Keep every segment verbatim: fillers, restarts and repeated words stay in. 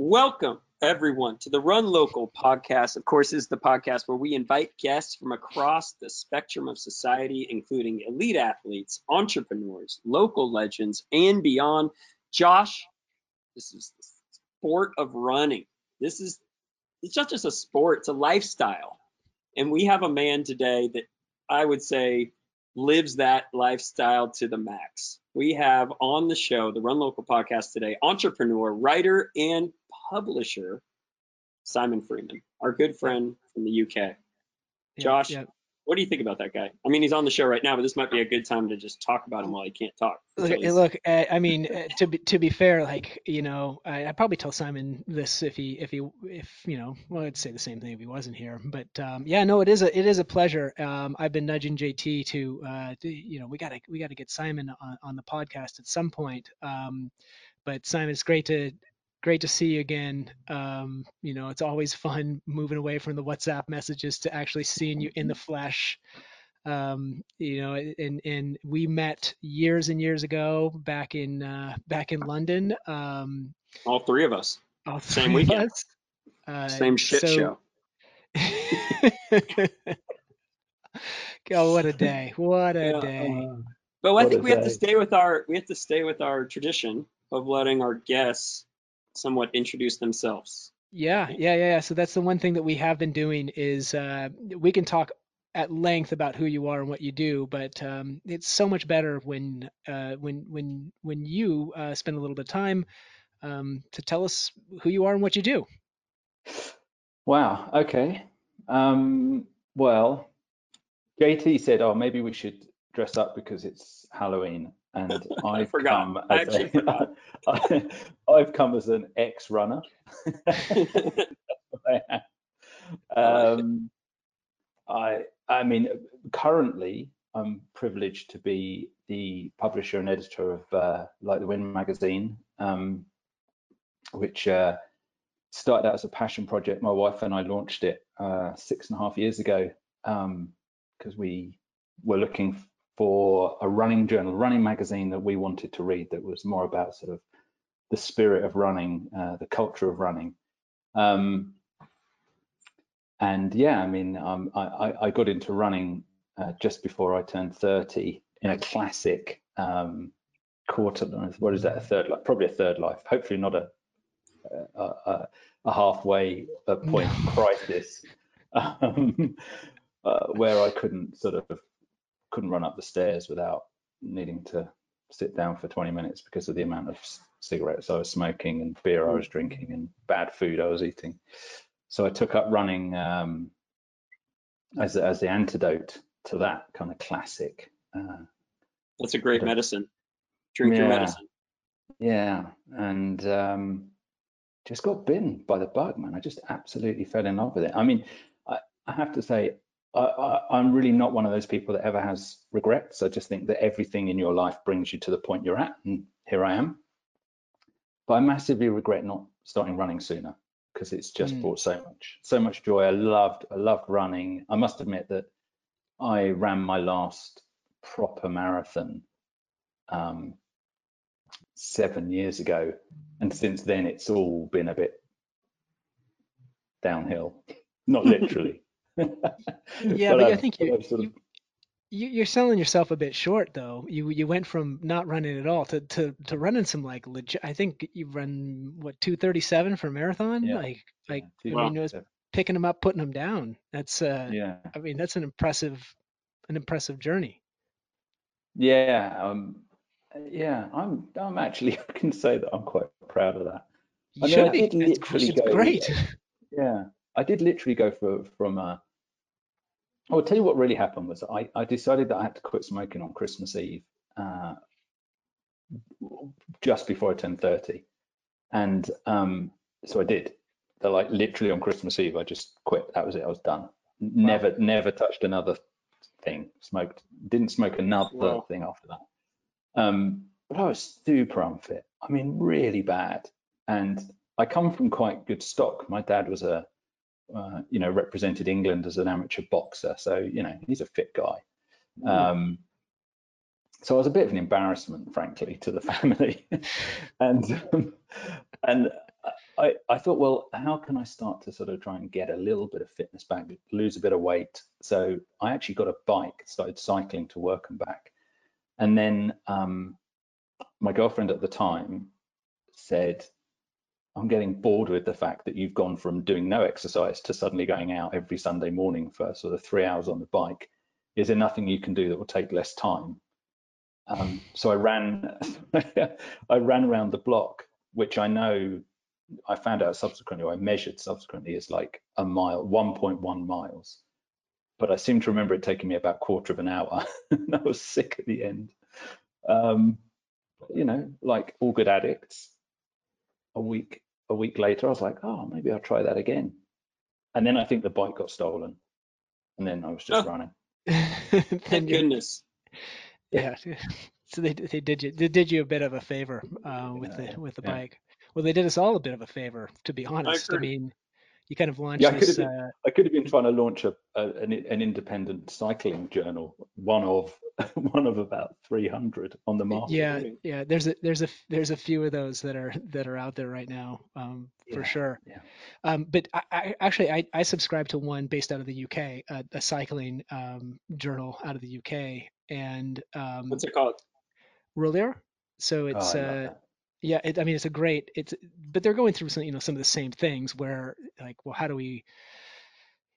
Welcome, everyone, to the Run Local podcast. Of course, this is the podcast where we invite guests from across the spectrum of society, including elite athletes, entrepreneurs, local legends, and beyond. Josh, this is the sport of running. This is, it's not just a sport, it's a lifestyle. And we have a man today that I would say lives that lifestyle to the max. We have on the show, the Run Local podcast today, entrepreneur, writer, and publisher, Simon Freeman, our good friend from the U K. Josh, yeah, yeah. What do you think about that guy? I mean, he's on the show right now, but this might be a good time to just talk about him while he can't talk. Look, look uh, I mean, uh, to be to be fair, like, you know, I I'd probably tell Simon this if he if he if you know, well, I'd say the same thing if he wasn't here. But um, yeah, no, it is a it is a pleasure. Um, I've been nudging J T to, uh, to you know, we gotta we gotta get Simon on, on the podcast at some point. Um, but Simon, it's great to. Great to see you again. Um, you know, it's always fun moving away from the WhatsApp messages to actually seeing you in the flesh. Um, you know, and and we met years and years ago back in uh, back in London. Um, all three of us. All three Same weekend. Of us. Uh, Same shit so... show. God, what a day! What a yeah, day! Uh, but I think we day. have to stay with our we have to stay with our tradition of letting our guests somewhat introduce themselves. Yeah, yeah, yeah. So that's the one thing that we have been doing is uh, we can talk at length about who you are and what you do, but um, it's so much better when uh, when when when you uh, spend a little bit of time um, to tell us who you are and what you do. Wow. Okay. Um, well, J T said, "Oh, maybe we should dress up because it's Halloween." And I've come, I as a, forgot. I, I've come as an ex-runner. um, I, I mean, currently I'm privileged to be the publisher and editor of uh, Like the Wind magazine, um, which uh, started out as a passion project. My wife and I launched it uh, six and a half years ago because um, we were looking for for a running journal, running magazine that we wanted to read that was more about sort of the spirit of running, uh, the culture of running. Um, and yeah, I mean, um, I, I got into running uh, just before I turned thirty in a classic um, quarter, what is that, a third life, probably a third life, hopefully not a, a, a, a halfway a point no. crisis um, uh, where I couldn't sort of, couldn't run up the stairs without needing to sit down for twenty minutes because of the amount of cigarettes I was smoking and beer I was drinking and bad food I was eating. So I took up running um, as, as the antidote to that kind of classic. Uh, That's a great medicine. Drink yeah, your medicine. Yeah. And um, just got bitten by the bug, man. I just absolutely fell in love with it. I mean, I, I have to say, I, I, I'm really not one of those people that ever has regrets. I just think that everything in your life brings you to the point you're at, and here I am. But I massively regret not starting running sooner because it's just mm. brought so much, so much joy. I loved, I loved running. I must admit that I ran my last proper marathon um, seven years ago, and since then it's all been a bit downhill, not literally. yeah, but, but I um, think you, sort of... you you're selling yourself a bit short, though. You you went from not running at all to to, to running some like legit. I think you run what two thirty-seven for a marathon. Yeah. Like like yeah. I wow. mean, it was picking them up, putting them down. That's uh, yeah. I mean, that's an impressive an impressive journey. Yeah, um, yeah. I'm I'm actually I can say that I'm quite proud of that. You I should mean, be. I it's, it's go, great. Yeah, I did literally go for from a. I'll tell you what really happened was I, I decided that I had to quit smoking on Christmas Eve uh, just before I turned thirty. And um, so I did. They're like literally on Christmas Eve, I just quit. That was it. I was done. Never, wow. never touched another thing. Smoked. Didn't smoke another wow. thing after that. Um, but I was super unfit. I mean, really bad. And I come from quite good stock. My dad was a Uh, you know, represented England as an amateur boxer, so you know he's a fit guy. Um, so I was a bit of an embarrassment, frankly, to the family. and um, and I, I thought, well, how can I start to sort of try and get a little bit of fitness back, lose a bit of weight? So I actually got a bike, started cycling to work and back. And then um, my girlfriend at the time said, I'm getting bored with the fact that you've gone from doing no exercise to suddenly going out every Sunday morning for sort of three hours on the bike. Is there nothing you can do that will take less time? Um, so I ran, I ran around the block, which I know I found out subsequently, or I measured subsequently, is like a mile, one point one miles. But I seem to remember it taking me about a quarter of an hour, and I was sick at the end. Um, you know, like all good addicts, a week a week later, I was like, oh, maybe I'll try that again. And then I think the bike got stolen, and then I was just oh. running. Thank goodness. Yeah. So they they did you they did you a bit of a favor uh, with yeah, the with the yeah. bike. Well, they did us all a bit of a favor, to be honest. I, I mean, you kind of launched. Yeah, I, this, could have been, uh, I could have been trying to launch a, a an, an independent cycling journal, one of one of about three hundred on the market. Yeah, yeah. There's a there's a there's a few of those that are that are out there right now, um, yeah, for sure. Yeah. Um, but I, I actually I, I subscribe to one based out of the U K, a, a cycling um, journal out of the U K. And um what's it called? Rouleur. So it's oh, uh yeah it, I mean it's a great it's but they're going through some you know some of the same things where like well how do we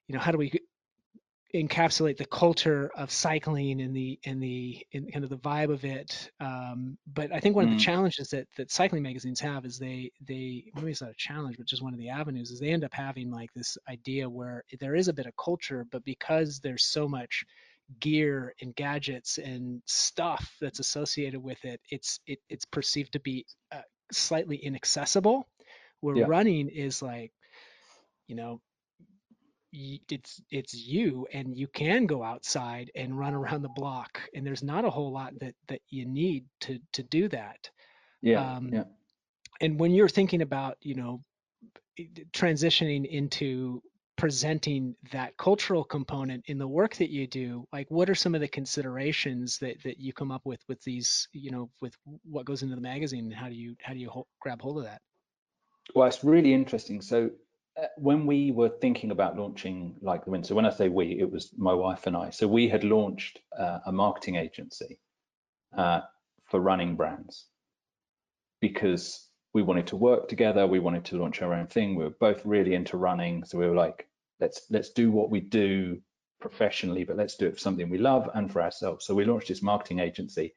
you know how do we encapsulate the culture of cycling and the and the and kind of the vibe of it, um but I think one mm. of the challenges that that cycling magazines have is they they maybe it's not a challenge but just one of the avenues is they end up having like this idea where there is a bit of culture, but because there's so much gear and gadgets and stuff that's associated with it, it's it, it's perceived to be uh, slightly inaccessible, where yeah. running is like, you know, it's it's you and you can go outside and run around the block, and there's not a whole lot that that you need to to do that. Yeah, um, yeah. And when you're thinking about, you know, transitioning into presenting that cultural component in the work that you do, like what are some of the considerations that that you come up with with these, you know, with what goes into the magazine, and how do you how do you hold, grab hold of that? Well, it's really interesting. So uh, when we were thinking about launching Like the Wind, so when I say we, it was my wife and I. So we had launched uh, a marketing agency uh, for running brands because we wanted to work together. We wanted to launch our own thing. We were both really into running. So we were like, let's let's do what we do professionally, but let's do it for something we love and for ourselves. So we launched this marketing agency.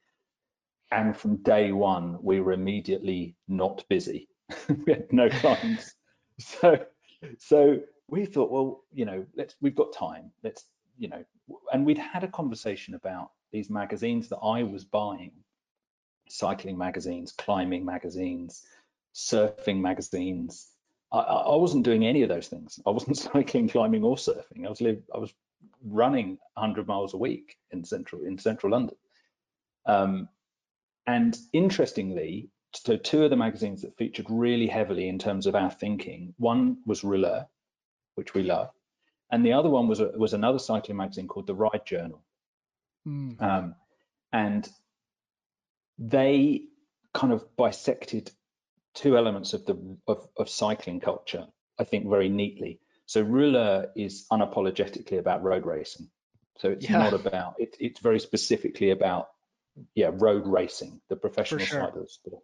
And from day one, we were immediately not busy. We had no clients. So so we thought, well, you know, let's we've got time. Let's, you know, and we'd had a conversation about these magazines that I was buying, cycling magazines, climbing magazines, surfing magazines. I, I wasn't doing any of those things. I wasn't cycling, climbing, or surfing. I was live, I was running one hundred miles a week in central in central London. Um, and interestingly, so two of the magazines that featured really heavily in terms of our thinking. One was Rouleur, which we love, and the other one was a, was another cycling magazine called The Ride Journal. Mm. Um, and they kind of bisected two elements of the of, of cycling culture, I think, very neatly. So Rouleur is unapologetically about road racing. So it's yeah. not about, it, it's very specifically about, yeah, road racing, the professional sure. side of the sport.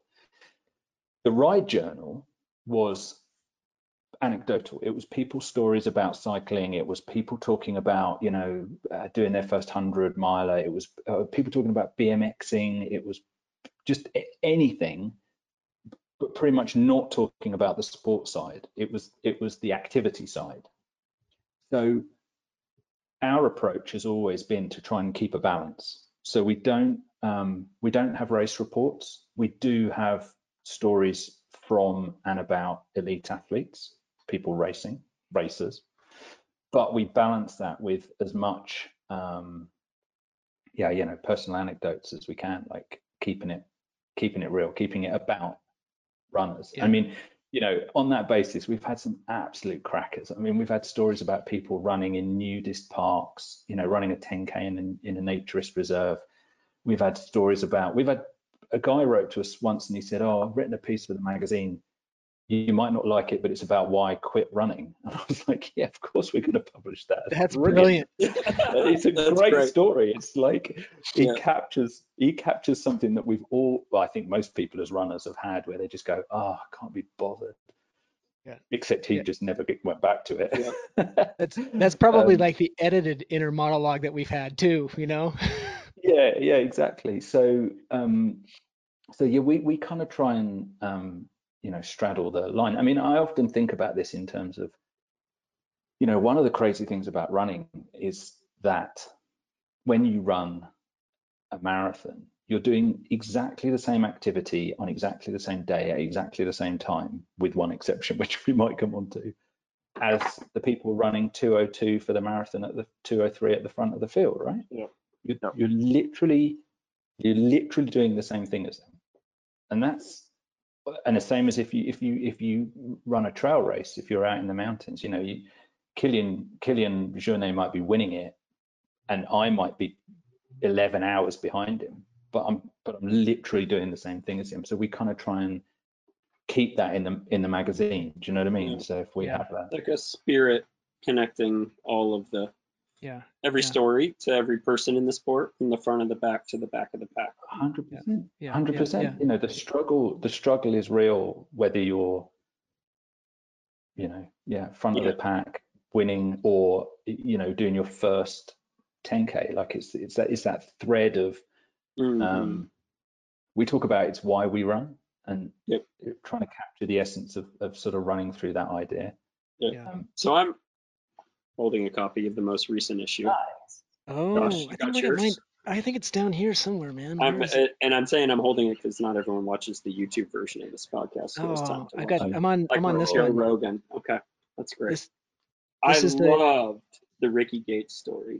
The Ride Journal was anecdotal. It was people's stories about cycling. It was people talking about, you know, uh, doing their first hundred miler. It was uh, people talking about BMXing. It was just anything, but pretty much not talking about the sport side. It was it was the activity side. So our approach has always been to try and keep a balance. So we don't um, we don't have race reports. We do have stories from and about elite athletes, people racing, racers, but we balance that with as much um, yeah you know personal anecdotes as we can, like keeping it keeping it real, keeping it about runners. Yeah. I mean, you know, on that basis, we've had some absolute crackers. I mean, we've had stories about people running in nudist parks, you know, running a ten K in, in a naturist reserve, We've had stories about, we've had a guy wrote to us once and he said, oh, I've written a piece for the magazine. You might not like it, but it's about why I quit running. And I was like, yeah, of course we're going to publish that. That's brilliant. brilliant. It's a great, great story. It's like he yeah. captures he captures something that we've all, well, I think most people as runners have had, where they just go, oh, I can't be bothered. Yeah. Except he yeah. just never get, went back to it. Yeah. that's that's probably um, like the edited inner monologue that we've had too, you know? yeah, yeah, exactly. So, um, so yeah, we, we kind of try and, um, you know, straddle the line. I mean, I often think about this in terms of, you know, one of the crazy things about running is that when you run a marathon, you're doing exactly the same activity on exactly the same day at exactly the same time, with one exception, which we might come on to, as the people running two oh two for the marathon at the two oh three at the front of the field, right? Yeah. You're, yeah. you're literally, you're literally doing the same thing as them. And that's, and the same as if you if you if you run a trail race, if you're out in the mountains, you know, you, Kilian Kilian Jornet might be winning it, and I might be eleven hours behind him, but I'm but I'm literally doing the same thing as him. So we kind of try and keep that in the in the magazine. Do you know what I mean? Yeah. So if we yeah. have that, like a spirit connecting all of the yeah every yeah. story to every person in the sport, from the front of the back to the back of the pack. One hundred percent yeah. one hundred percent yeah. Yeah. You know, the struggle the struggle is real, whether you're, you know, yeah front yeah. of the pack winning, or, you know, doing your first ten K. Like it's it's that it's that thread of mm-hmm. um we talk about, it's why we run, and yep. trying to capture the essence of, of sort of running through that idea. yeah, yeah. Um, so I'm holding a copy of the most recent issue. Nice. Oh, Gosh, I, got yours. Might, I think it's down here somewhere, man. I'm, and I'm saying I'm holding it because not everyone watches the YouTube version of this podcast. So oh, I got. It. I'm on. Like I'm on this Joe one. Rogan. Okay, that's great. This, this I loved the... the Ricky Gates story.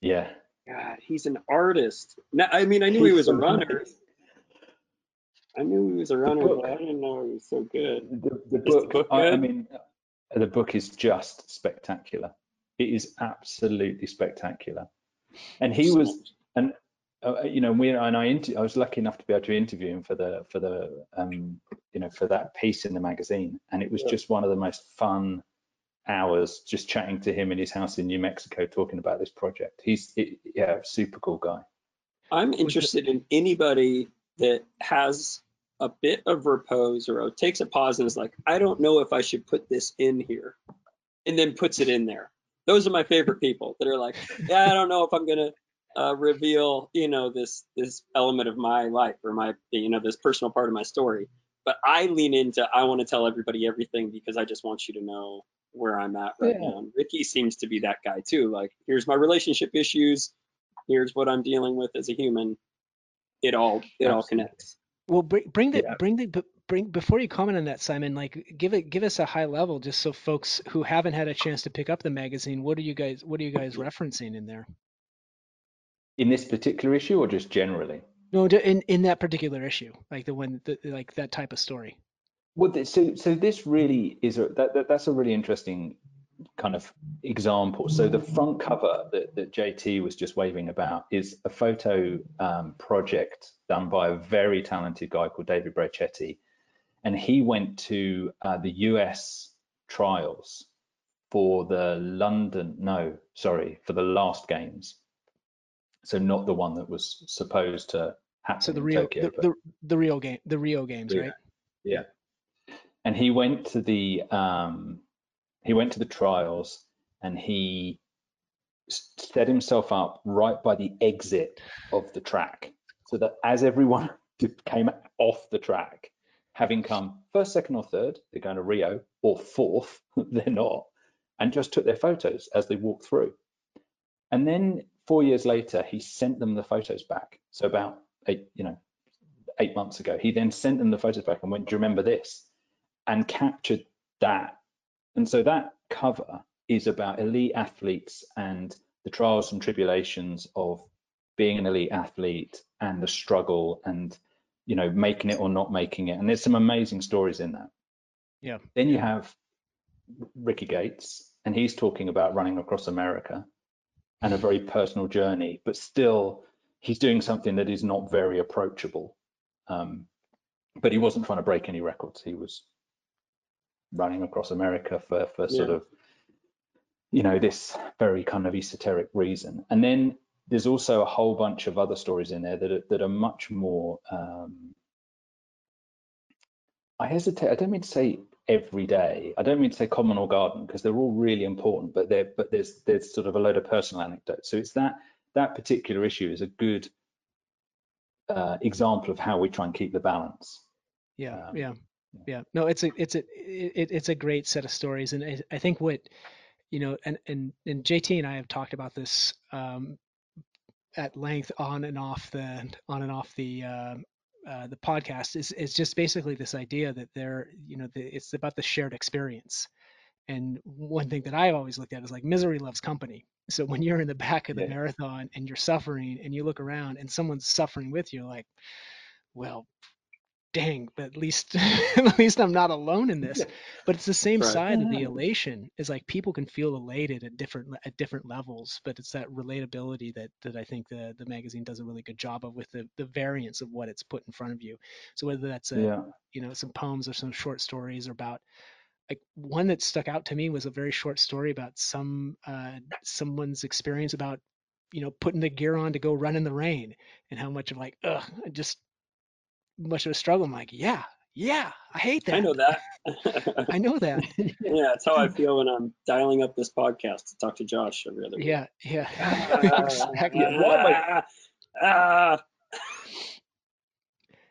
Yeah. God, he's an artist. Now, I mean, I knew he was a runner. I knew he was a runner, but I didn't know he was so good. The, the book. The book I, I mean. The book is just spectacular. It is absolutely spectacular. And he was, and uh, you know, we and I, inter- I was lucky enough to be able to interview him for the for the um, you know, for that piece in the magazine. And it was yeah. just one of the most fun hours, just chatting to him in his house in New Mexico, talking about this project. He's it, yeah, super cool guy. I'm interested in anybody that has a bit of repose or takes a pause and is like, I don't know if I should put this in here, and then puts it in there. Those are my favorite people that are like, yeah, I don't know if I'm gonna uh, reveal, you know, this this element of my life or my, you know, this personal part of my story, but I lean into, I want to tell everybody everything because I just want you to know where I'm at right yeah. now. And Ricky seems to be that guy too. Like, here's my relationship issues, here's what I'm dealing with as a human. It all it Absolutely. all connects. Well, bring, bring the yeah. bring the bring before you comment on that, Simon. Like, give it give us a high level, just so folks who haven't had a chance to pick up the magazine. What are you guys What are you guys referencing in there? In this particular issue, or just generally? No, in in that particular issue, like the one, the, like that type of story. Well, so so this really is a, that, that that's a really interesting kind of example. So the front cover that, that J T was just waving about is a photo um, project done by a very talented guy called David Brachetti, and he went to uh, the U S trials for the London no sorry for the last games, so not the one that was supposed to happen. So the in Rio Tokyo, the, but... the, the Rio game the Rio games yeah. right yeah and he went to the um He went to the trials, and he set himself up right by the exit of the track, so that as everyone came off the track, having come first, second, or third, they're going to Rio, or fourth, they're not, and just took their photos as they walked through. And then four years later, he sent them the photos back. So about eight, you know, eight months ago, he then sent them the photos back and went, "Do you remember this?" and captured that. And so that cover is about elite athletes and the trials and tribulations of being an elite athlete, and the struggle, and, you know, making it or not making it. And there's some amazing stories in that. Yeah. Then you have Ricky Gates, and he's talking about running across America and a very personal journey, but still he's doing something that is not very approachable. Um, but he wasn't trying to break any records. He was running across America for, for sort yeah. of, you know, this very kind of esoteric reason. And then there's also a whole bunch of other stories in there that are, that are much more, um, I hesitate, I don't mean to say every day. I don't mean to say common or garden, because they're all really important, but they're, but there's, there's sort of a load of personal anecdotes. So it's that, that particular issue is a good uh, example of how we try and keep the balance. Yeah, um, yeah, yeah. No, it's a, it's a, it, it's a great set of stories. And I, I think what, you know, and, and, and J T and I have talked about this um, at length on and off the, on and off the, uh, uh, the podcast is, is just basically this idea that they're, you know, the, it's about the shared experience. And one thing that I've always looked at is like misery loves company. So when you're in the back of the yeah. marathon and you're suffering and you look around and someone's suffering with you, like, well, dang, but at least, at least I'm not alone in this. Yeah. But it's the same right. side yeah. of the elation. Is like people can feel elated at different at different levels, but it's that relatability that that I think the the magazine does a really good job of with the the variance of what it's put in front of you. So whether that's a, yeah. you know, some poems or some short stories about. Like one that stuck out to me was a very short story about some uh, someone's experience about, you know, putting the gear on to go run in the rain and how much of like, ugh, just much of a struggle. I'm like, yeah, yeah, I hate that. I know that. I know that. Yeah, it's how I feel when I'm dialing up this podcast to talk to Josh every other week. Yeah, yeah. Ah, exactly. Ah, ah.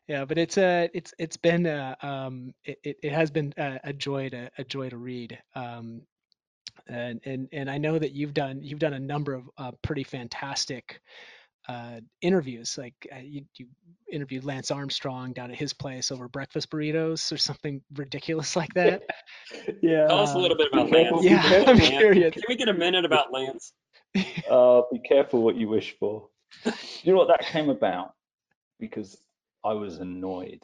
Yeah, but it's a, it's it's been a, um, it it has been a, a joy to a joy to read, um, and and and I know that you've done you've done a number of uh, pretty fantastic uh, interviews. Like uh, you, you interviewed Lance Armstrong down at his place over breakfast burritos or something ridiculous like that. Yeah, tell um, us a little bit about Lance. Yeah, yeah I'm curious. Can we get a minute about Lance? Uh, be careful what you wish for. You know what that came about because. I was annoyed.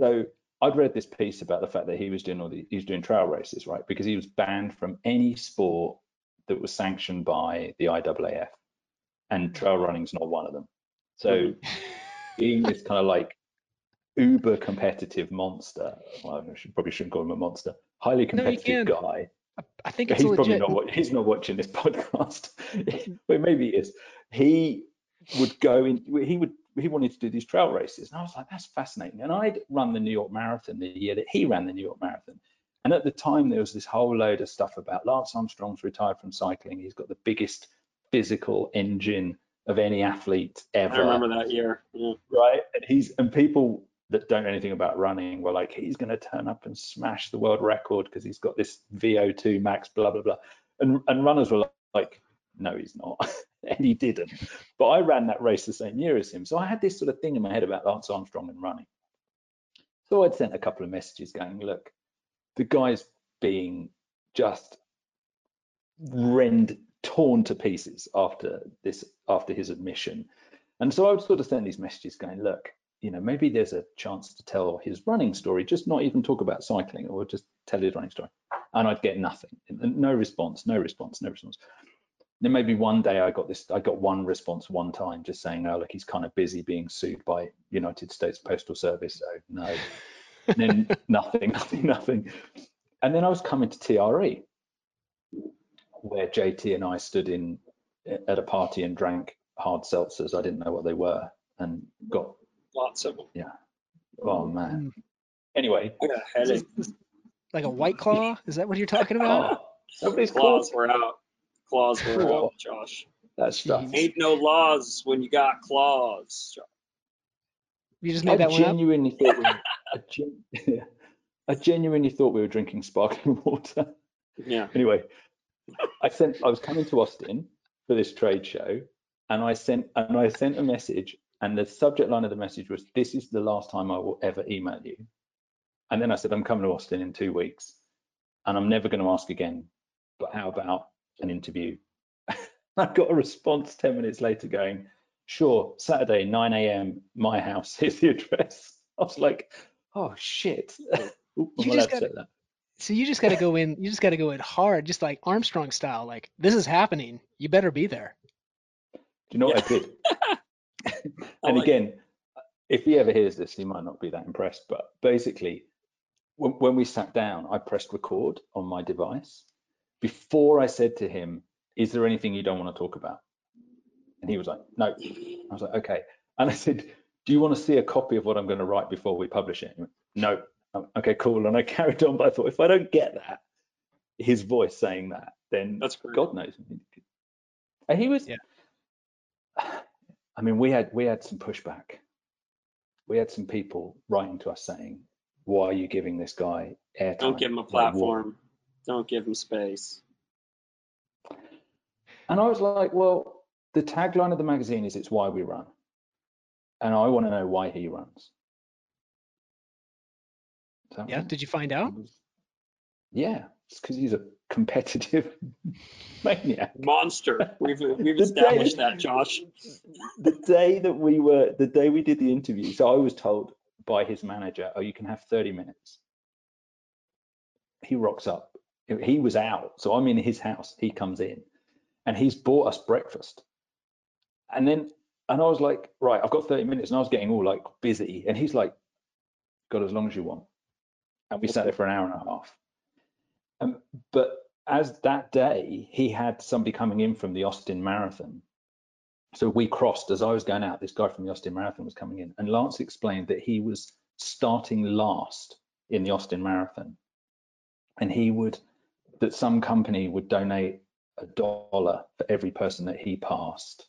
So I'd read this piece about the fact that he was doing all the, he was doing trail races, right? Because he was banned from any sport that was sanctioned by the I A A F, and trail running's not one of them. So being this kind of like uber competitive monster, well, I should, probably shouldn't call him a monster, highly competitive no, guy. I, I think it's he's legit. Probably not. He's not watching this podcast, but maybe he is. He would go in. He would. He wanted to do these trail races, and I was like, that's fascinating. And I'd run the New York Marathon the year that he ran the New York Marathon, and at the time there was this whole load of stuff about Lance Armstrong's retired from cycling, he's got the biggest physical engine of any athlete ever. I remember that year. Yeah. Right, and he's and people that don't know anything about running were like, he's going to turn up and smash the world record because he's got this V O two max, blah blah blah, and and runners were like, no, he's not. And he didn't. But I ran that race the same year as him. So I had this sort of thing in my head about Lance Armstrong and running. So I'd sent a couple of messages going, look, the guy's being just rend, torn to pieces after this, after his admission. And so I would sort of send these messages going, look, you know, maybe there's a chance to tell his running story, just not even talk about cycling, or just tell his running story. And I'd get nothing. No response, no response, no response. Then maybe one day I got this, I got one response one time just saying, oh, look, he's kind of busy being sued by United States Postal Service, so no. And then nothing, nothing, nothing. And then I was coming to T R E, where J T and I stood in at a party and drank hard seltzers. I didn't know what they were and got lots of them. Yeah. Oh, man. Anyway. I got a like a White Claw? Is that what you're talking about? Oh, somebody's claws were out. Claws were cool. Out, Josh. That stuff. You made no laws when you got claws. Josh. You just made I that one genuinely up? Thought we were, I, gen, I genuinely thought we were drinking sparkling water. Yeah. Anyway, I sent. I was coming to Austin for this trade show, and I sent and I sent a message, and the subject line of the message was, "This is the last time I will ever email you." And then I said, "I'm coming to Austin in two weeks, and I'm never going to ask again. But how about?" An interview. I got a response ten minutes later going, sure, Saturday, nine a m, my house, here's the address. I was like, oh shit. Oop, you just gotta, that. So you just got to go in, you just got to go in hard, just like Armstrong style, like this is happening, you better be there. Do you know yeah. what I did? and like again, if he ever hears this, he might not be that impressed. But basically, when, when we sat down, I pressed record on my device before I said to him, "Is there anything you don't want to talk about?" And he was like, "No." I was like, "Okay." And I said, "Do you want to see a copy of what I'm going to write before we publish it?" He went, "No." I'm, okay, cool. And I carried on, but I thought, if I don't get that, his voice saying that, then that's God knows. And he was, yeah. I mean, we had we had some pushback. We had some people writing to us saying, "Why are you giving this guy airtime? Don't give him a platform. Don't give him space." And I was like, well, the tagline of the magazine is "It's why we run." And I want to know why he runs. Yeah, right? Did you find out? Yeah, it's because he's a competitive maniac. Monster. We've we've established day, that, Josh. The day that we were, the day we did the interview, so I was told by his manager, "Oh, you can have thirty minutes. He rocks up. He was out, so I'm in his house. He comes in, and he's bought us breakfast. And then, and I was like, "Right, I've got thirty minutes," and I was getting all like busy. And he's like, "Got as long as you want." And we sat there for an hour and a half. Um, but as that day, he had somebody coming in from the Austin Marathon. So we crossed, as I was going out, this guy from the Austin Marathon was coming in. And Lance explained that he was starting last in the Austin Marathon. And he would, that some company would donate a dollar for every person that he passed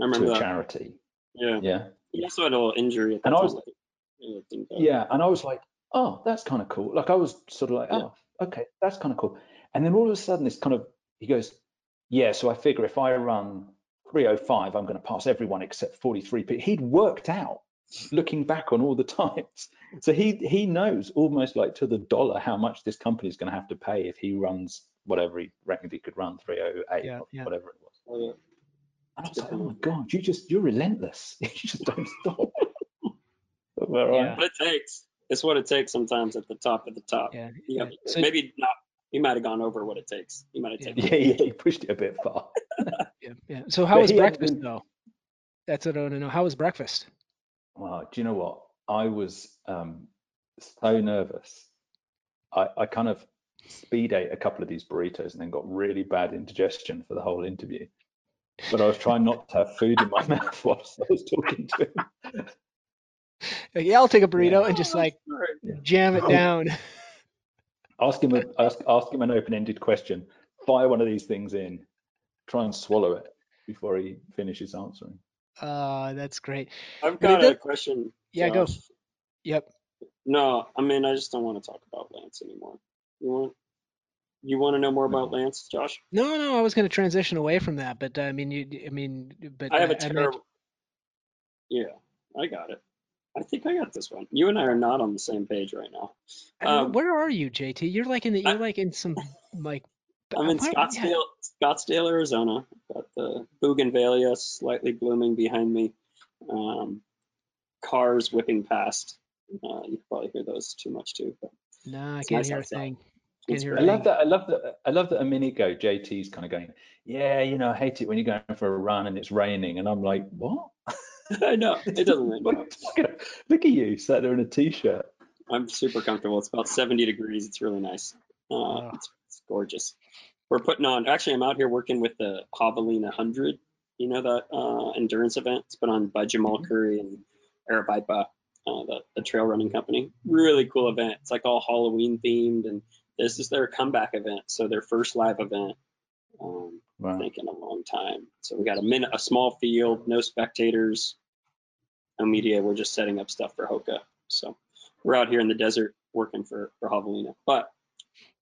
I remember to a that. charity. Yeah. Yeah. He also had a little injury at that and time. I was, like, yeah. And I was like, oh, that's kind of cool. Like I was sort of like, yeah. oh, okay, that's kind of cool. And then all of a sudden this kind of, he goes, yeah, so I figure if I run three oh five, I'm going to pass everyone except forty-three. But he'd worked out looking back on all the times. So he he knows almost like to the dollar how much this company is going to have to pay if he runs whatever he reckoned he could run, three oh eight yeah, or yeah. whatever it was. Oh, yeah. And I was like, oh my God, you just, you're relentless. You just don't stop. Where yeah. I, but it takes. It's what it takes sometimes at the top of the top. Yeah. yeah. So maybe not. He might have gone over what it takes. He might have taken. Yeah, yeah, he pushed it a bit far. yeah, yeah. So how but was breakfast been... though? That's what I want to know. How was breakfast? Well, do you know what? I was um, so nervous. I, I kind of speed ate a couple of these burritos and then got really bad indigestion for the whole interview. But I was trying not to have food in my mouth whilst I was talking to him. Like, yeah, I'll take a burrito yeah. and just like yeah. jam it down. Ask him, a, ask, ask him an open-ended question. Fire one of these things in. Try and swallow it before he finishes answering. Uh, that's great. I've got a question. Yeah, Josh. Go. Yep. No, I mean, I just don't want to talk about Lance anymore. You want? You want to know more about Lance, Josh? No, no, I was going to transition away from that, but I mean, you, I mean, but I have a terrible. Yeah, I got it. I think I got this one. You and I are not on the same page right now. Um, Where are you, J T? You're like in the, you're like in some like. I'm in Scottsdale, yeah. Scottsdale, Arizona. Got the bougainvillea slightly blooming behind me. Um, cars whipping past. Uh, you can probably hear those too much too. But no, I can't nice hear a thing. Can't hear I love thing. that. I love that. I love that. A minute ago, J T's kind of going, yeah, you know, I hate it when you're going for a run and it's raining, and I'm like, what? I know, it doesn't rain. Look at you sat there in a t-shirt. I'm super comfortable. It's about seventy degrees. It's really nice. Uh, wow. it's, it's gorgeous. We're putting on, actually, I'm out here working with the Javelina one hundred, you know, that uh, endurance event. It's put on by Jamal Curry and Aravaipa, uh, the, the trail running company. Really cool event. It's like all Halloween themed, and this is their comeback event. So their first live event. Um, wow. I think in a long time. So we got a minute, a small field, no spectators, no media. We're just setting up stuff for Hoka. So we're out here in the desert working for for Javelina. But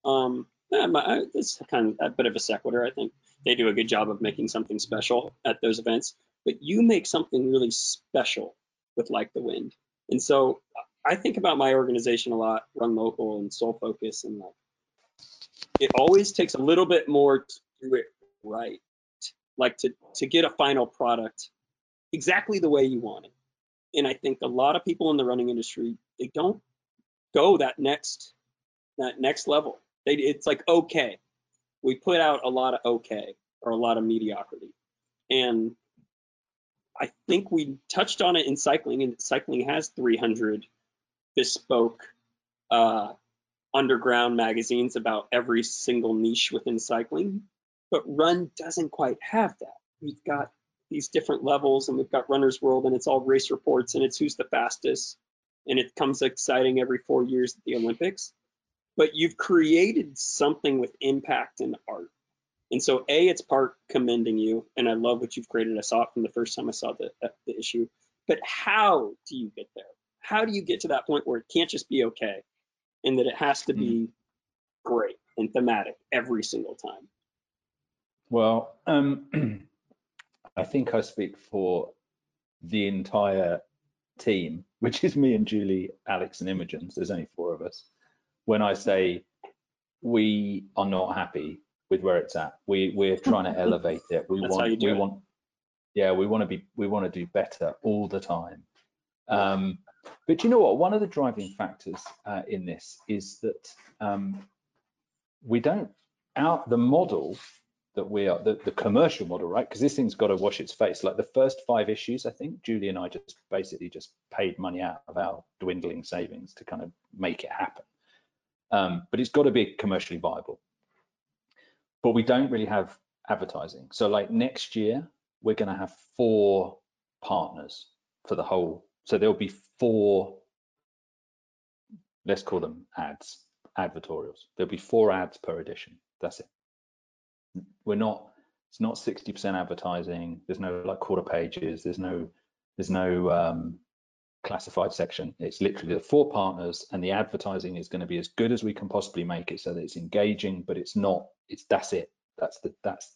um, yeah, my, it's kind of a bit of a sequitur. I think they do a good job of making something special at those events. But you make something really special with Like the Wind. And so I think about my organization a lot, Run Local and Soul Focus, and like it always takes a little bit more. T- do it right, like to to get a final product exactly the way you want it. And I think a lot of people in the running industry, they don't go that next that next level. They, it's like, okay, we put out a lot of okay or a lot of mediocrity. And I think we touched on it in cycling, and cycling has three hundred bespoke uh, underground magazines about every single niche within cycling, but Run doesn't quite have that. We've got these different levels, and we've got Runner's World, and it's all race reports, and it's who's the fastest, and it comes exciting every four years at the Olympics. But you've created something with impact and art. And so, A, it's part commending you, and I love what you've created. I saw it from the first time I saw the, the issue. But how do you get there? How do you get to that point where it can't just be okay, and that it has to be great and thematic every single time? Well, um, I think I speak for the entire team, which is me and Julie, Alex and Imogen, so there's only four of us, when I say we are not happy with where it's at. We we're trying to elevate it. We want we it. want yeah, we want to be we want to do better all the time. Um but you know what, one of the driving factors uh, in this is that um we don't out the model that we are the, the commercial model, right? Because this thing's got to wash its face. Like the first five issues, I think Julie and I just basically just paid money out of our dwindling savings to kind of make it happen. Um, but it's got to be commercially viable. But we don't really have advertising. So like next year, we're going to have four partners for the whole. So there'll be four, let's call them ads, advertorials. There'll be four ads per edition. That's it. We're not, it's not sixty percent advertising. There's no like quarter pages. There's no, there's no um, classified section. It's literally the four partners, and the advertising is going to be as good as we can possibly make it so that it's engaging, but it's not, it's, that's it. That's the, that's,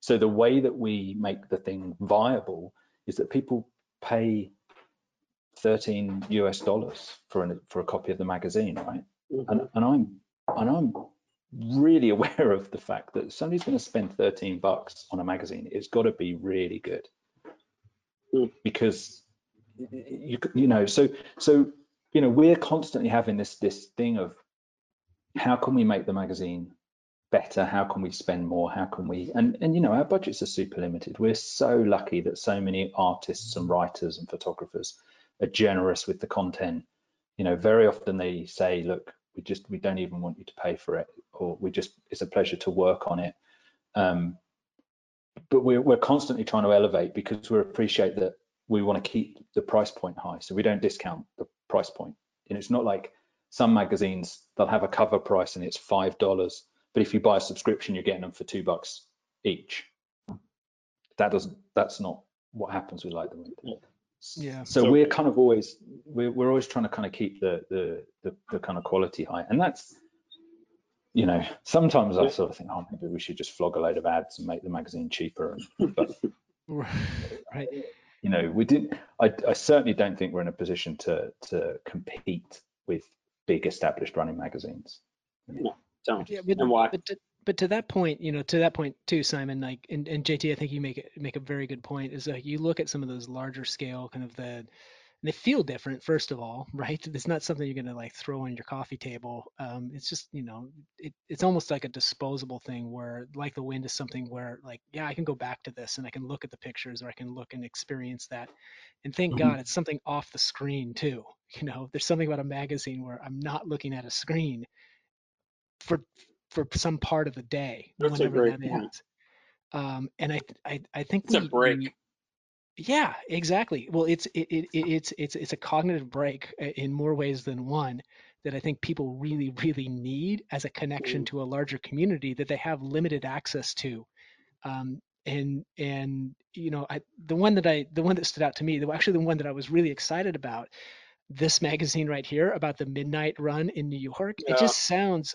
so the way that we make the thing viable is that people pay thirteen US dollars for an, for a copy of the magazine, right? Mm-hmm. And, and I'm, and I'm, really aware of the fact that somebody's going to spend thirteen bucks on a magazine. It's got to be really good, because you you know so so you know we're constantly having this this thing of how can we make the magazine better, how can we spend more, how can we and and you know our budgets are super limited. We're so lucky that so many artists and writers and photographers are generous with the content. You know very often they say, look, we just we don't even want you to pay for it, or we just it's a pleasure to work on it. Um but we're, we're constantly trying to elevate, because we appreciate that we want to keep the price point high, so we don't discount the price point. And it's not like some magazines, they'll have a cover price and it's five dollars, but if you buy a subscription you're getting them for two bucks each. That doesn't that's not what happens with Like the Wind. Yeah. So, so we're kind of always we're we're always trying to kind of keep the the the, the kind of quality high, and that's you know sometimes yeah. I sort of think, oh, maybe we should just flog a load of ads and make the magazine cheaper. And, but right. You know, we didn't. I I certainly don't think we're in a position to to compete with big established running magazines. No, don't. Yeah, but, and why? But to, but to that point, you know, to that point too, Simon, like, and, and J T, I think you make it, make a very good point, is that you look at some of those larger scale kind of the, and they feel different, first of all, right? It's not something you're going to like throw on your coffee table. Um, it's just, you know, it, it's almost like a disposable thing where Like the Wind is something where like, yeah, I can go back to this and I can look at the pictures, or I can look and experience that. And thank mm-hmm. God it's something off the screen too. You know, there's something about a magazine where I'm not looking at a screen for, for some part of the day, that's whenever that point. Is. Um, and I, I, I think it's we, a break. We, yeah, exactly. Well, it's it, it it's it's it's a cognitive break in more ways than one that I think people really really need as a connection mm. to a larger community that they have limited access to. Um, and and you know, I the one that I the one that stood out to me, the actually the one that I was really excited about, this magazine right here about the midnight run in New York. Yeah. It just sounds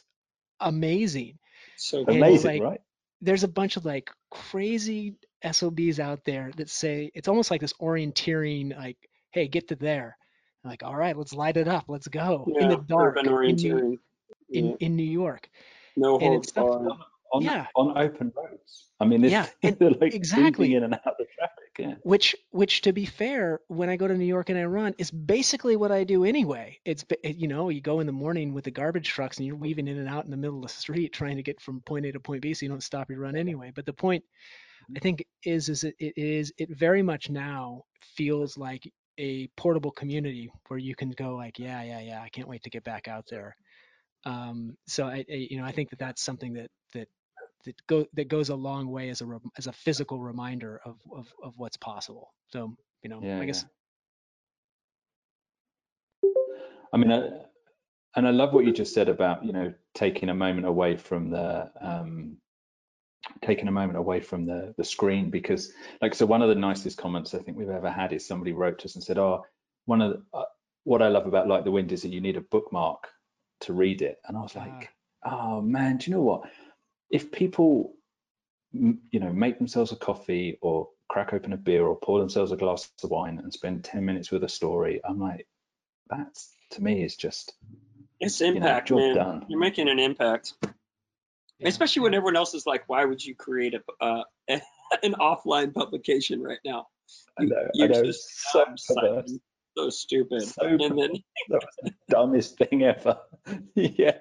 amazing. So amazing, like, right? There's a bunch of like crazy S O Bs out there that say it's almost like this orienteering, like, hey, get to there. I'm like, all right, let's light it up, let's go. Yeah, in the dark. Urban orienteering. In, yeah. in, in New York. No holds barred. On, yeah. on open roads. I mean, yeah, and, they're like exactly in and out of traffic. Yeah. Which, which to be fair, when I go to New York and I run, is basically what I do anyway. It's you know, you go in the morning with the garbage trucks and you're weaving in and out in the middle of the street trying to get from point A to point B, so you don't stop your run anyway. But the point I think is is it, it is it very much now feels like a portable community where you can go like, yeah, yeah, yeah, I can't wait to get back out there. Um, so I, I, you know, I think that that's something that that that go that goes a long way as a re, as a physical reminder of of of what's possible. So you know, yeah, I guess. Yeah. I mean, I, and I love what you just said about, you know, taking a moment away from the. Um, taking a moment away from the the screen, because like, so one of the nicest comments I think we've ever had is somebody wrote to us and said, oh, one of the, uh, what I love about Like the Wind is that you need a bookmark to read it. And I was like, ah. oh man, do you know what, if people, you know, make themselves a coffee or crack open a beer or pour themselves a glass of wine and spend ten minutes with a story, I'm like, that's, to me, is just, it's impact, you know, man. Done. You're making an impact. Especially when everyone else is like, why would you create a uh, an offline publication right now? You, I know, you're I know. Just so, silent, so stupid. So and then... that was the dumbest thing ever. Yeah.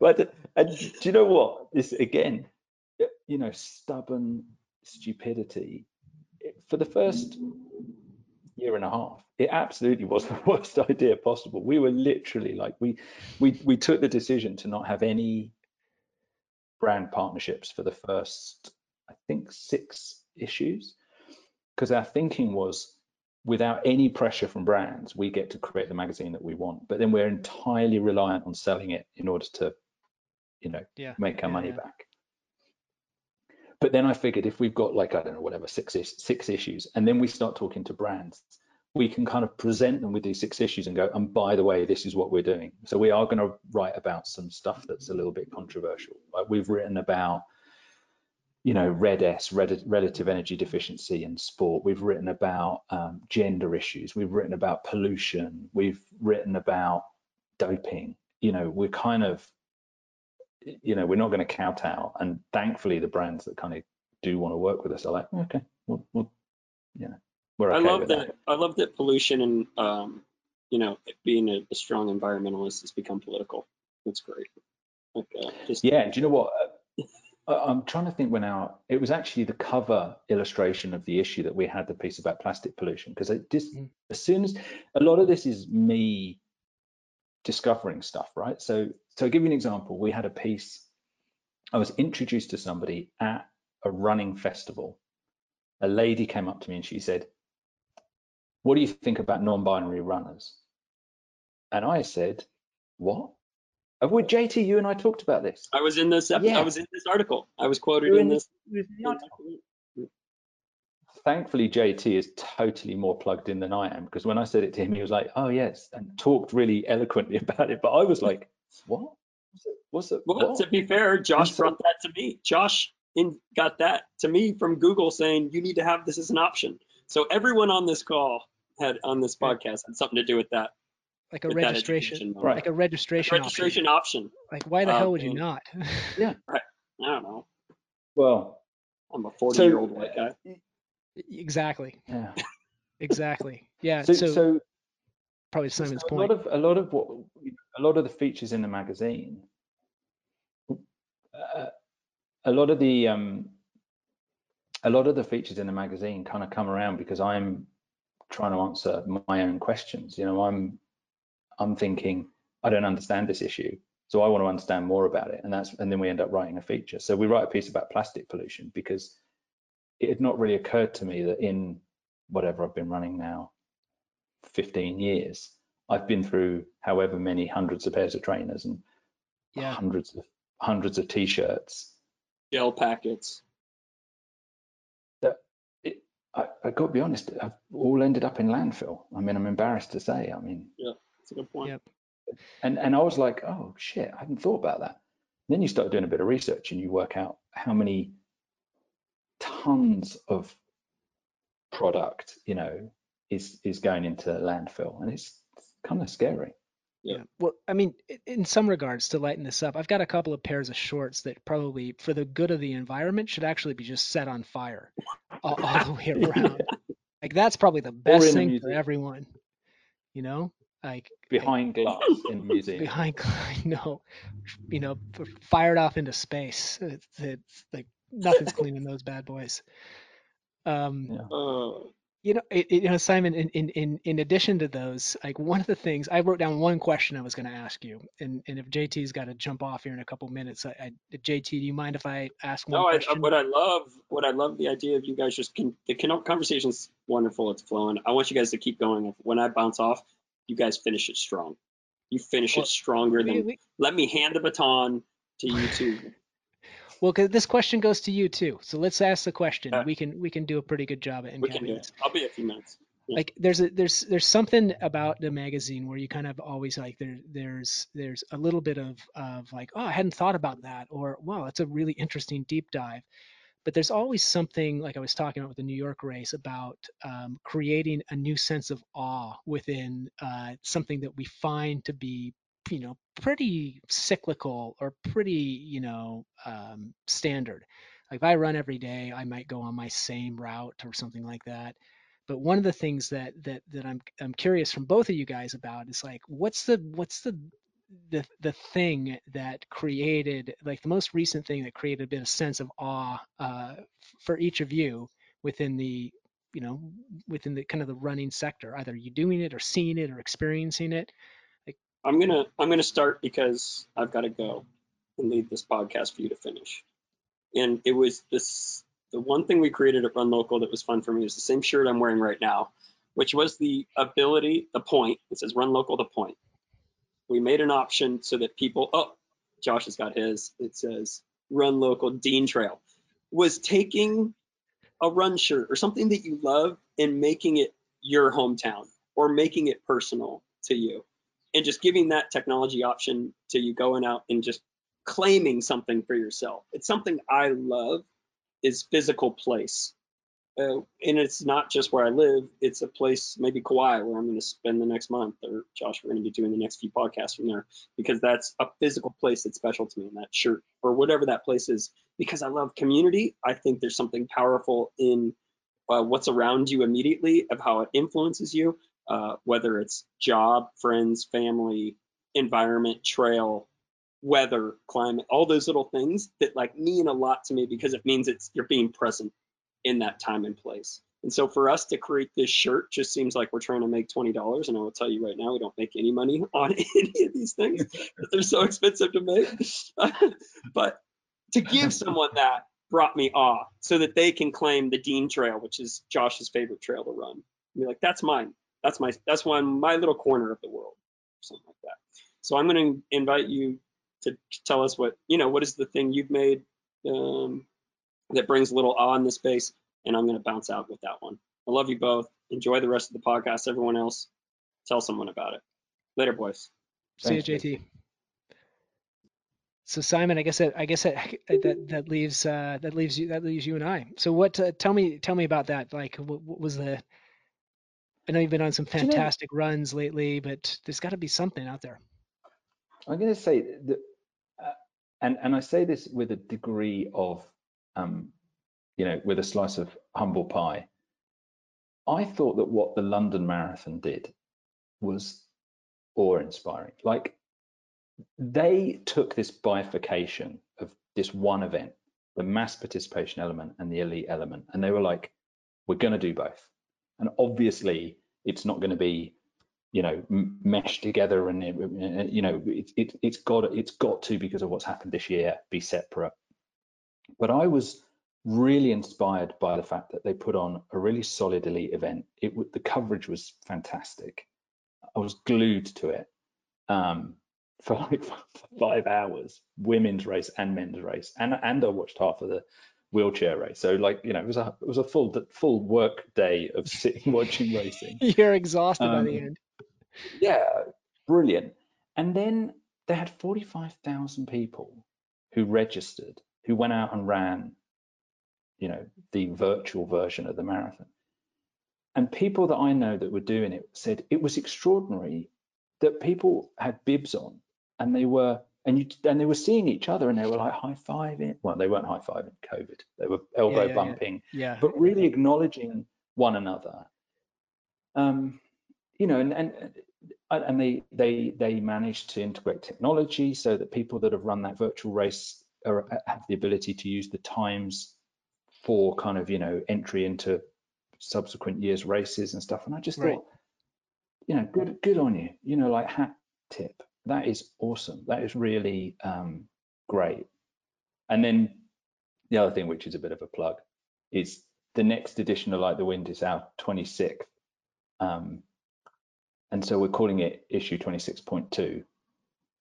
But and do you know what? This, again, you know, stubborn stupidity. For the first year and a half, it absolutely was the worst idea possible. We were literally like, we we we took the decision to not have any brand partnerships for the first, I think, six issues, because our thinking was, without any pressure from brands, we get to create the magazine that we want, but then we're entirely reliant on selling it in order to, you know, yeah, make our yeah, money yeah. back. But then I figured, if we've got like, I don't know, whatever, six six issues, and then we start talking to brands, we can kind of present them with these six issues and go, and by the way, this is what we're doing. So we are going to write about some stuff that's a little bit controversial. Like we've written about, you know, red S, red, relative energy deficiency in sport. We've written about um, gender issues. We've written about pollution. We've written about doping. You know, we're kind of, you know, we're not going to kowtow. And thankfully, the brands that kind of do want to work with us are like, okay, we'll, we'll you know. Okay, I love that, that. I love that pollution and um, you know, being a, a strong environmentalist has become political. That's great. Like, uh, just yeah. Do you know what? I, I'm trying to think when our. It was actually the cover illustration of the issue that we had the piece about plastic pollution, because it just mm. as soon as a lot of this is me discovering stuff, right? So, so I'll give you an example. We had a piece. I was introduced to somebody at a running festival. A lady came up to me and she said, what do you think about non-binary runners? And I said, what? Well, J T, you and I talked about this. I was in this. Yeah. I was in this article. I was quoted in this. this Thankfully, J T is totally more plugged in than I am, because when I said it to him, he was like, "Oh yes," and talked really eloquently about it. But I was like, "What? What's it?" Well, what? To be fair, Josh brought that to me. Josh in, got that to me from Google, saying you need to have this as an option. So everyone on this call had on this podcast had something to do with that, like a registration, right? Like a registration, a registration option. option. Like, why the uh, hell would and, you not? Yeah, right. I don't know. Well, I'm a forty-year-old so, white guy. Exactly. Yeah. Exactly. Yeah. So, so, so probably Simon's so a point. A lot of a lot of what a lot of the features in the magazine, uh, a lot of the um. a lot of the features in the magazine kind of come around because I'm trying to answer my own questions. You know, I'm I'm thinking, I don't understand this issue, so I want to understand more about it. And that's, and then we end up writing a feature. So we write a piece about plastic pollution because it had not really occurred to me that in whatever I've been running now, fifteen years, I've been through however many hundreds of pairs of trainers and yeah. hundreds of hundreds of t-shirts. Gel packets. I, I got to be honest, I've all ended up in landfill. I mean, I'm embarrassed to say. I mean, yeah, that's a good point. Yep. And and I was like, oh shit, I hadn't thought about that. And then you start doing a bit of research and you work out how many tons of product, you know, is is going into landfill, and it's, it's kind of scary. Yeah. yeah. Well, I mean, in some regards, to lighten this up, I've got a couple of pairs of shorts that probably, for the good of the environment, should actually be just set on fire all, all the way around. Yeah. Like, that's probably the best thing for everyone. You know, like behind I, glass in the museum. Behind glass, no, you know, fired off into space. It's, it's like nothing's cleaning those bad boys. Um, yeah. uh, you know, it, you know, Simon, in, in, in, in addition to those, like one of the things I wrote down one question I was going to ask you, and, and if J T's got to jump off here in a couple minutes, I, I, J T, do you mind if I ask one no, question? No, what I love, what I love the idea of you guys just, can, the conversation's wonderful, it's flowing. I want you guys to keep going. When I bounce off, you guys finish it strong. You finish well, it stronger than, we, we, let me hand the baton to you two. Well, because this question goes to you too, so let's ask the question. Uh, we can we can do a pretty good job at encountering this. I'll be a few minutes. Yeah. Like there's a there's there's something about the magazine where you kind of always like there there's there's a little bit of of like, oh, I hadn't thought about that, or wow, that's a really interesting deep dive. But there's always something, like I was talking about with the New York race, about um, creating a new sense of awe within uh, something that we find to be, you know, pretty cyclical or pretty, you know, um, standard. Like if I run every day, I might go on my same route or something like that. But one of the things that that that I'm I'm curious from both of you guys about is like, what's the what's the the the thing that created, like the most recent thing that created a bit of sense of awe uh, for each of you within the, you know, within the kind of the running sector, either you doing it or seeing it or experiencing it. Like, I'm gonna I'm gonna start because I've got to go and leave this podcast for you to finish. And it was this, the one thing we created at Run Local that was fun for me is the same shirt I'm wearing right now, which was the ability, the point. It says Run Local, the point. We made an option so that people, oh, Josh has got his, it says Run Local Dean Trail, was taking a run shirt or something that you love and making it your hometown or making it personal to you and just giving that technology option to you going out and just claiming something for yourself. It's something I love is physical place. Uh, and it's not just where I live, it's a place, maybe Kauai, where I'm going to spend the next month, or Josh, we're going to be doing the next few podcasts from there, because that's a physical place that's special to me, and that shirt, or whatever that place is, because I love community. I think there's something powerful in uh, what's around you immediately, of how it influences you, uh, whether it's job, friends, family, environment, trail, weather, climate, all those little things that like mean a lot to me, because it means it's you're being present in that time and place. And so for us to create this shirt just seems like we're trying to make twenty dollars. And I will tell you right now, we don't make any money on any of these things. They're so expensive to make. But to give someone that brought me awe so that they can claim the Dean Trail, which is Josh's favorite trail to run. You're like, that's mine. That's my, that's one, my little corner of the world, something like that. So I'm going to invite you to tell us what, you know, what is the thing you've made um, that brings a little awe in the space, and I'm going to bounce out with that one. I love you both. Enjoy the rest of the podcast. Everyone else, tell someone about it. Later, boys. See you, J T. So Simon, I guess I, I guess I, that that leaves uh, that leaves you that leaves you and I. So what? Uh, tell me tell me about that. Like, what, what was the? I know you've been on some fantastic you know, runs lately, but there's got to be something out there. I'm going to say that, uh, and and I say this with a degree of. Um, you know, with a slice of humble pie. I thought that what the London Marathon did was awe-inspiring. Like, they took this bifurcation of this one event, the mass participation element and the elite element, and they were like, we're going to do both. And obviously, it's not going to be, you know, meshed together, and it, you know, it, it, it's got it's got to, because of what's happened this year, be separate. But I was really inspired by the fact that they put on a really solid elite event. It w- the coverage was fantastic. I was glued to it um, for like five hours, women's race and men's race, and and I watched half of the wheelchair race. So like, you know, it was a it was a full full work day of sitting watching racing. You're exhausted um, by the end. Yeah, brilliant. And then they had forty-five thousand people who registered, who went out and ran, you know, the virtual version of the marathon. And people that I know that were doing it said it was extraordinary that people had bibs on, and they were and you and they were seeing each other, and they were like high-fiving. Well, they weren't high-fiving, COVID. They were elbow yeah, yeah, bumping, yeah. Yeah. But really acknowledging one another. Um, you know, and and and they they they managed to integrate technology so that people that have run that virtual race Or have the ability to use the times for kind of, you know, entry into subsequent years' races and stuff. And I just right. thought, you know, good, good on you, you know, like hat tip. That is awesome. That is really um, great. And then the other thing, which is a bit of a plug, is the next edition of Like the Wind is our twenty-sixth. Um, and so we're calling it issue twenty-six point two.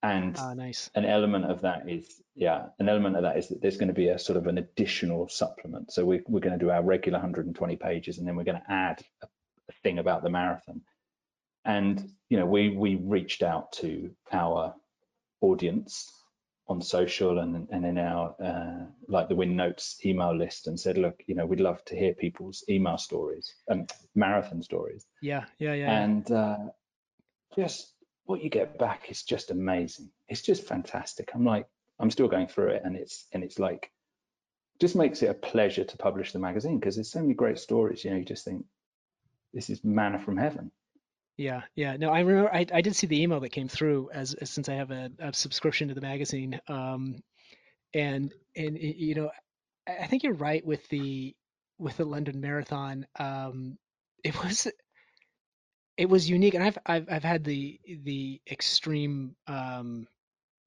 And oh, nice. an element of that is, yeah, an element of that is that there's going to be a sort of an additional supplement. So we, we're going to do our regular one hundred twenty pages, and then we're going to add a, a thing about the marathon. And, you know, we we reached out to our audience on social and, and in our, uh, like the Win Notes email list, and said, look, you know, we'd love to hear people's email stories, um, marathon stories. Yeah, yeah, yeah. And uh, just what you get back is just amazing. It's just fantastic. I'm like, I'm still going through it, and it's and it's like, just makes it a pleasure to publish the magazine, because there's so many great stories. You know, you just think, this is manna from heaven. Yeah, yeah. No, I remember I, I did see the email that came through, as, as since I have a, a subscription to the magazine, um, and and you know, I think you're right with the with the London Marathon. Um, it was it was unique, and I've I've I've had the the extreme um,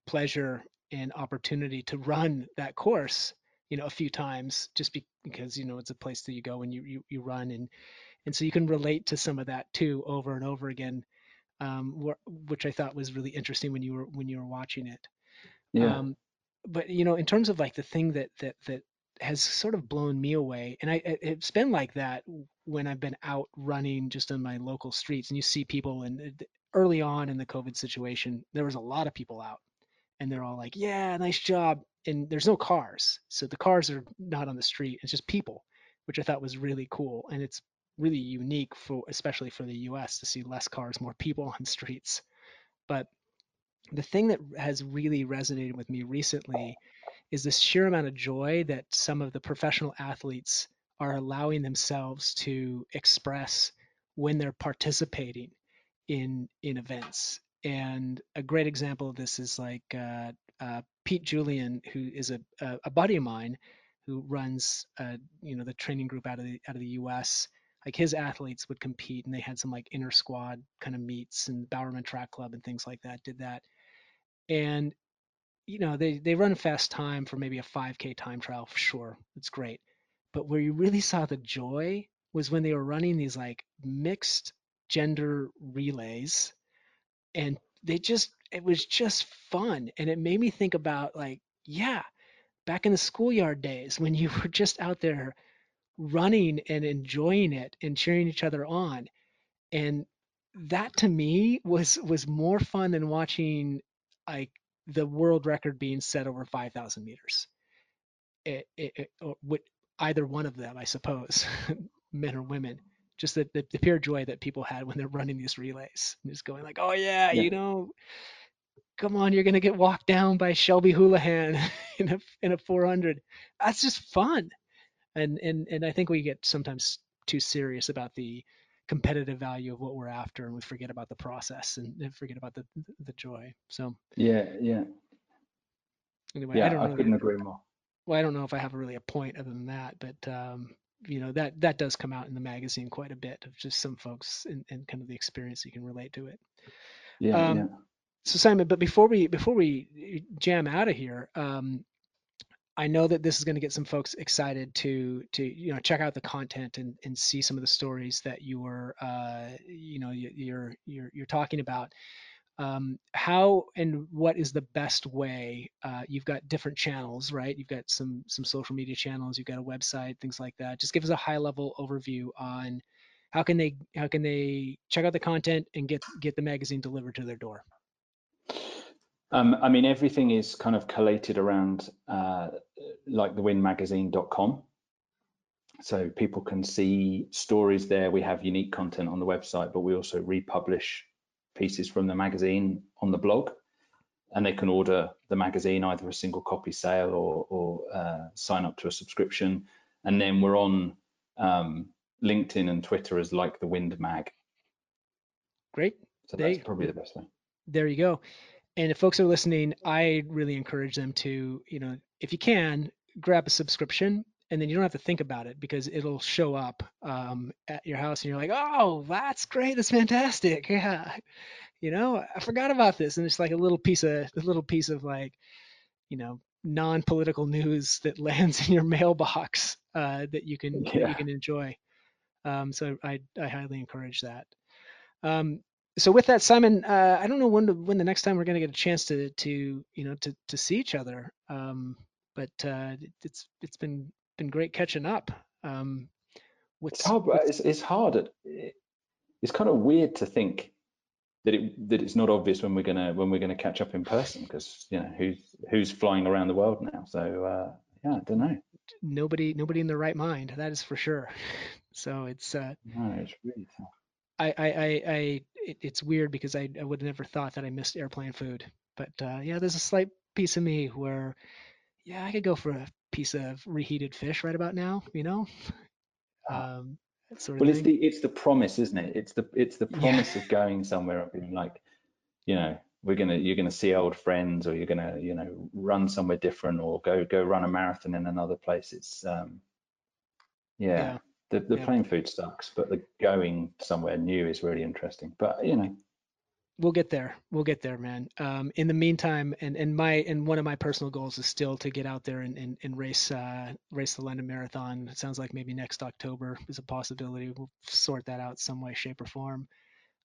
pleasure and opportunity to run that course, you know, a few times, just because, you know, it's a place that you go and you you, you run and. And so you can relate to some of that too, over and over again, um, wh- which I thought was really interesting when you were when you were watching it. Yeah. Um, but you know, in terms of like the thing that that that has sort of blown me away, and I it's been like that when I've been out running just on my local streets, and you see people. And early on in the COVID situation, there was a lot of people out, and they're all like, "Yeah, nice job." And there's no cars, so the cars are not on the street. It's just people, which I thought was really cool, and it's really unique, for especially for the U S, to see less cars, more people on streets. But the thing that has really resonated with me recently is the sheer amount of joy that some of the professional athletes are allowing themselves to express when they're participating in in events. And a great example of this is like uh, uh, Pete Julian, who is a, a, a buddy of mine, who runs uh, you know the training group out of the out of the U S. Like his athletes would compete, and they had some like inner squad kind of meets, and Bowerman Track Club and things like that did that. And, you know, they, they run a fast time for maybe a five K time trial for sure. It's great. But where you really saw the joy was when they were running these like mixed gender relays, and they just, it was just fun. And it made me think about like, yeah, back in the schoolyard days when you were just out there running and enjoying it and cheering each other on. And that to me was was more fun than watching like the world record being set over five thousand meters, it, it, it, or with either one of them, I suppose, men or women. Just the, the, the pure joy that people had when they're running these relays, and just going like, oh yeah, yeah, you know, come on, you're gonna get walked down by Shelby Houlihan in a in a four hundred. That's just fun. And, and and I think we get sometimes too serious about the competitive value of what we're after, and we forget about the process and, and forget about the the joy. So yeah, yeah. Anyway, yeah, I don't know. I couldn't agree more. Well, I don't know if I have really a point other than that, but um, you know, that that does come out in the magazine quite a bit, of just some folks and, and kind of the experience you can relate to it. Yeah, um, yeah. So Simon, but before we before we jam out of here, um, I know that this is going to get some folks excited to, to you know, check out the content and, and see some of the stories that you were, uh, you know, you, you're you're you're talking about. Um, how and what is the best way? Uh, you've got different channels, right? You've got some some social media channels. You've got a website, things like that. Just give us a high level overview on how can they how can they check out the content and get get the magazine delivered to their door. Um, I mean, everything is kind of collated around uh, like the win magazine dot com. So people can see stories there. We have unique content on the website, but we also republish pieces from the magazine on the blog. And they can order the magazine, either a single copy sale or, or uh, sign up to a subscription. And then we're on um, LinkedIn and Twitter as Like the Wind Mag. Great. So that's they, probably the best way. There you go. And if folks are listening, I really encourage them to, you know, if you can, grab a subscription and then you don't have to think about it because it'll show up um, at your house and you're like, oh, that's great. That's fantastic. Yeah. You know, I forgot about this. And it's like a little piece of, a little piece of like, you know, non-political news that lands in your mailbox uh, that you can, yeah. you can enjoy. Um, so I, I highly encourage that. Um, so with that, Simon, uh, I don't know when, to, when the next time we're going to get a chance to, to, you know, to, to see each other. Um, but uh, it's, it's been, been great catching up. Um, what's, it's hard, what's... It's, it's hard. It's kind of weird to think that it, that it's not obvious when we're going to, when we're going to catch up in person, because, you know, who's, who's flying around the world now. So uh, yeah, I don't know. Nobody, nobody in their right mind. That is for sure. So it's, uh, no, it's really tough. I, I, I, I it, it's weird because I, I would have never thought that I missed airplane food, but uh, yeah, there's a slight piece of me where, yeah, I could go for a piece of reheated fish right about now, you know? Um, sort of well, thing. it's the, it's the promise, isn't it? It's the, it's the promise yeah. of going somewhere and being like, you know, we're going to, you're going to see old friends, or you're going to, you know, run somewhere different, or go, go run a marathon in another place. It's, um, yeah. yeah. The, the yeah. plain food sucks, but the going somewhere new is really interesting. But you know, we'll get there. We'll get there, man. Um, in the meantime, and and my and one of my personal goals is still to get out there and and, and race uh, race the London Marathon. It sounds like maybe next October is a possibility. We'll sort that out some way, shape, or form.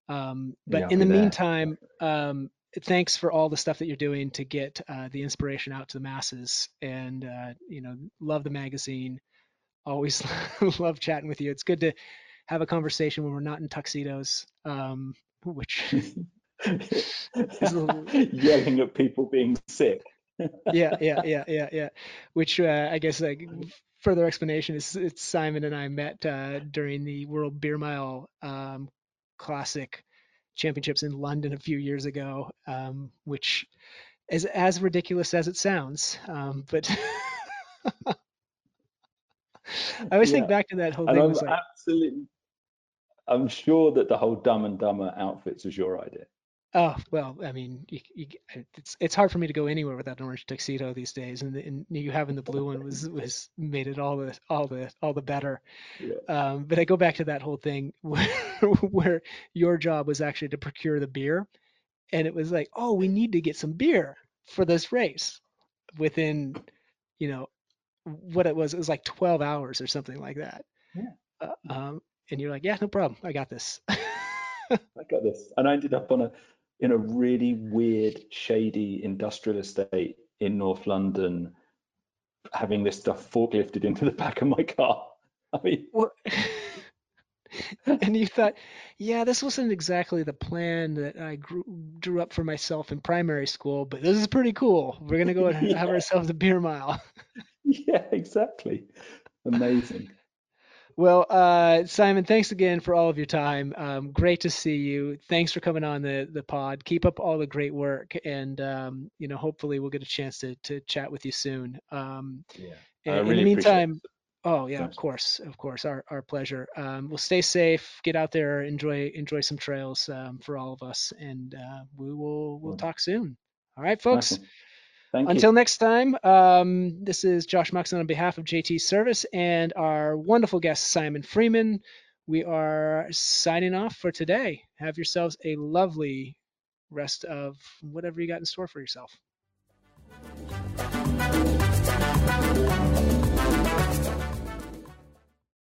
Um, but yeah, in the there. meantime, um, thanks for all the stuff that you're doing to get uh, the inspiration out to the masses. And uh, you know, love the magazine. Always love chatting with you. It's good to have a conversation when we're not in tuxedos, um, which is a little... yelling at people being sick. yeah, yeah, yeah, yeah, yeah. Which uh, I guess, like, further explanation is it's Simon and I met uh, during the World Beer Mile um, Classic Championships in London a few years ago, um, which is as ridiculous as it sounds, um, but. I always yeah. think back to that whole thing. I'm, was like, absolutely, I'm sure that the whole Dumb and Dumber outfits was your idea. Oh, well, I mean, you, you, it's it's hard for me to go anywhere without an orange tuxedo these days, and, the, and you having the blue one was was made it all the all the all the better. Yeah. Um, but I go back to that whole thing where, where your job was actually to procure the beer, and it was like, oh, we need to get some beer for this race within, you know. What it was, it was like twelve hours or something like that. Yeah. Uh, um, and you're like, yeah, no problem. I got this. I got this. And I ended up on a, in a really weird, shady industrial estate in North London, having this stuff forklifted into the back of my car. I mean, well, and you thought, yeah, this wasn't exactly the plan that I grew, drew up for myself in primary school, but this is pretty cool. We're going to go and yeah. have ourselves a beer mile. Yeah, exactly. Amazing. Well, uh, Simon, thanks again for all of your time. Um, great to see you. Thanks for coming on the the pod. Keep up all the great work, and um, you know, hopefully we'll get a chance to to chat with you soon. Um, yeah. And I really in the meantime, oh yeah, thanks. of course, of course, our our pleasure. Um, well, stay safe. Get out there. Enjoy enjoy some trails um, for all of us, and uh, we will we'll talk soon. All right, folks. Awesome. Thank Until you. next time, um, this is Josh Moxon on behalf of J T Service and our wonderful guest, Simon Freeman. We are signing off for today. Have yourselves a lovely rest of whatever you got in store for yourself.